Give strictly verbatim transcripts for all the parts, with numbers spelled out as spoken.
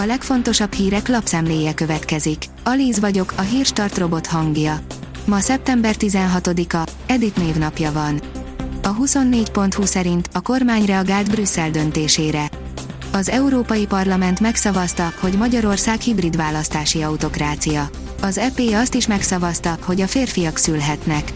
A legfontosabb hírek lapszemléje következik. Alíz vagyok, a Hírstart robot hangja. Ma szeptember tizenhatodika, Edit névnapja van. A huszonnégy pont hú szerint a kormány reagált Brüsszel döntésére. Az Európai Parlament megszavazta, hogy Magyarország hibrid választási autokrácia. Az é pé azt is megszavazta, hogy a férfiak szülhetnek.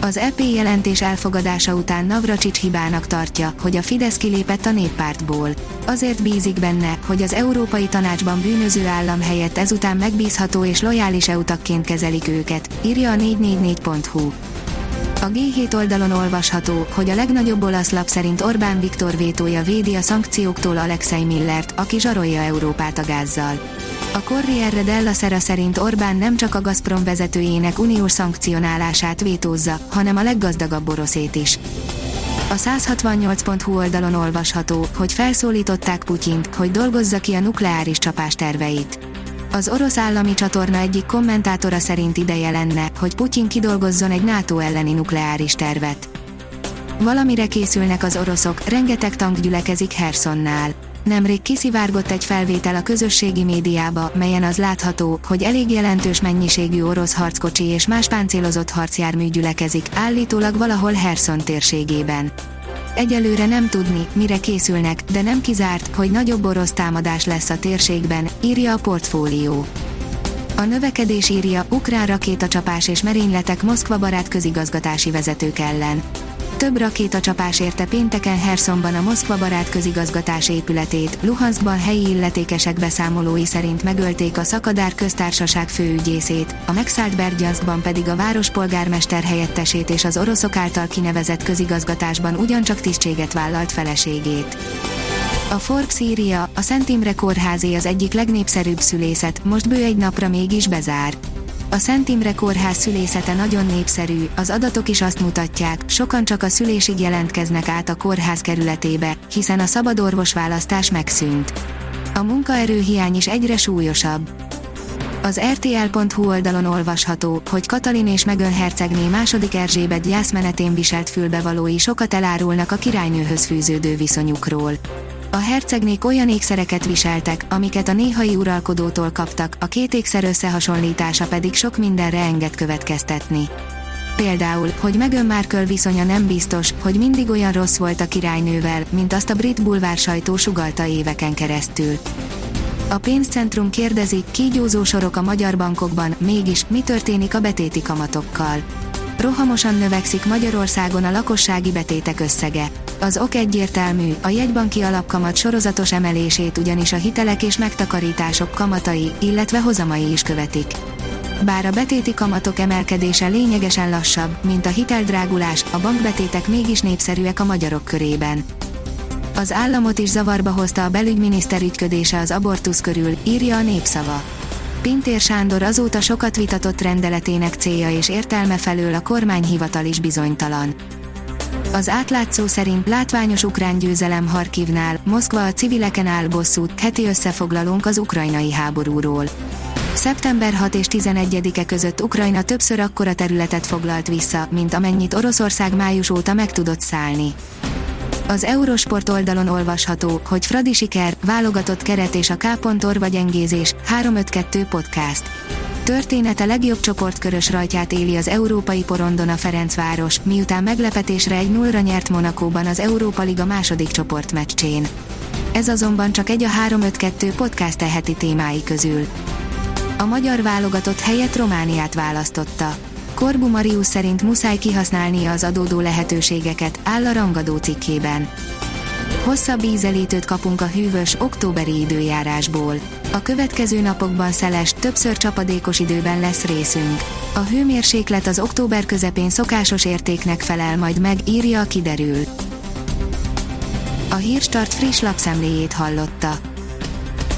Az é pé jelentés elfogadása után Navracsics hibának tartja, hogy a Fidesz kilépett a néppártból. Azért bízik benne, hogy az Európai Tanácsban bűnöző állam helyett ezután megbízható és lojális é u tagként kezelik őket, írja a négy négy négy pont hú. A gé hét oldalon olvasható, hogy a legnagyobb olasz lap szerint Orbán Viktor vétója védi a szankcióktól Alexei Millert, aki zsarolja Európát a gázzal. A Corriere della Sera szerint Orbán nem csak a Gazprom vezetőjének uniós szankcionálását vétózza, hanem a leggazdagabb oroszét is. A száz hatvannyolc pont hú oldalon olvasható, hogy felszólították Putyint, hogy dolgozza ki a nukleáris csapás terveit. Az orosz állami csatorna egyik kommentátora szerint ideje lenne, hogy Putyin kidolgozzon egy NATO elleni nukleáris tervet. Valamire készülnek az oroszok, rengeteg tank gyülekezik Herszonnál. Nemrég kiszivárgott egy felvétel a közösségi médiába, melyen az látható, hogy elég jelentős mennyiségű orosz harckocsi és más páncélozott harcjármű gyülekezik, állítólag valahol Herszon térségében. Egyelőre nem tudni, mire készülnek, de nem kizárt, hogy nagyobb orosz támadás lesz a térségben, írja a Portfólió. A Növekedés írja, ukrán rakétacsapás és merényletek Moszkva barát közigazgatási vezetők ellen. Több rakétacsapás érte pénteken Herszonban a Moszkva barát közigazgatás épületét, Luhanszkban helyi illetékesek beszámolói szerint megölték a Szakadár köztársaság főügyészét, a megszállt Bergyanskban pedig a város polgármester helyettesét és az oroszok által kinevezett közigazgatásban ugyancsak tisztséget vállalt feleségét. A Forbes írja, a Szent Imre kórházé az egyik legnépszerűbb szülészet, most bő egy napra mégis bezár. A Szent Imre kórház szülészete nagyon népszerű, az adatok is azt mutatják, sokan csak a szülésig jelentkeznek át a kórház kerületébe, hiszen a szabad orvosválasztás megszűnt. A munkaerőhiány is egyre súlyosabb. Az er té el pont hú oldalon olvasható, hogy Katalin és Meghan hercegné második. Erzsébet gyászmenetén viselt fülbevalói sokat elárulnak a királynőhöz fűződő viszonyukról. A hercegnék olyan ékszereket viseltek, amiket a néhai uralkodótól kaptak, a két ékszer összehasonlítása pedig sok mindenre enged következtetni. Például, hogy Meghan Markle viszonya nem biztos, hogy mindig olyan rossz volt a királynővel, mint azt a brit bulvár sajtó sugallta éveken keresztül. A pénzcentrum kérdezi, kígyózó sorok a magyar bankokban, mégis mi történik a betéti kamatokkal. Rohamosan növekszik Magyarországon a lakossági betétek összege. Az ok egyértelmű, a jegybanki alapkamat sorozatos emelését ugyanis a hitelek és megtakarítások kamatai, illetve hozamai is követik. Bár a betéti kamatok emelkedése lényegesen lassabb, mint a hiteldrágulás, a bankbetétek mégis népszerűek a magyarok körében. Az államot is zavarba hozta a belügyminiszter ügyködése az abortusz körül, írja a Népszava. Pintér Sándor azóta sokat vitatott rendeletének célja és értelme felől a kormányhivatal is bizonytalan. Az átlátszó szerint látványos ukrán győzelem Harkivnál, Moszkva a civileken áll bosszút, heti összefoglalónk az ukrajnai háborúról. szeptember hatodika és tizenegyedike között Ukrajna többször akkora területet foglalt vissza, mint amennyit Oroszország május óta meg tudott szállni. Az Eurosport oldalon olvasható, hogy Fradi siker, válogatott keret és a K.Orva gyengézés, három öt kettő podcast. Története legjobb csoportkörös rajtját éli az európai porondon a Ferencváros, miután meglepetésre egy nullra nyert Monakóban az Európa Liga második csoportmeccsén. Ez azonban csak egy a három öt kettő podcast eheti témái közül. A magyar válogatott helyett Romániát választotta. Korbu Marius szerint muszáj kihasználnia az adódó lehetőségeket, áll a rangadó cikkében. Hosszabb ízelítőt kapunk a hűvös, októberi időjárásból. A következő napokban szeles, többször csapadékos időben lesz részünk. A hőmérséklet az október közepén szokásos értéknek felel majd meg, írja a Kiderül. A Hírstart friss lapszemléjét hallotta.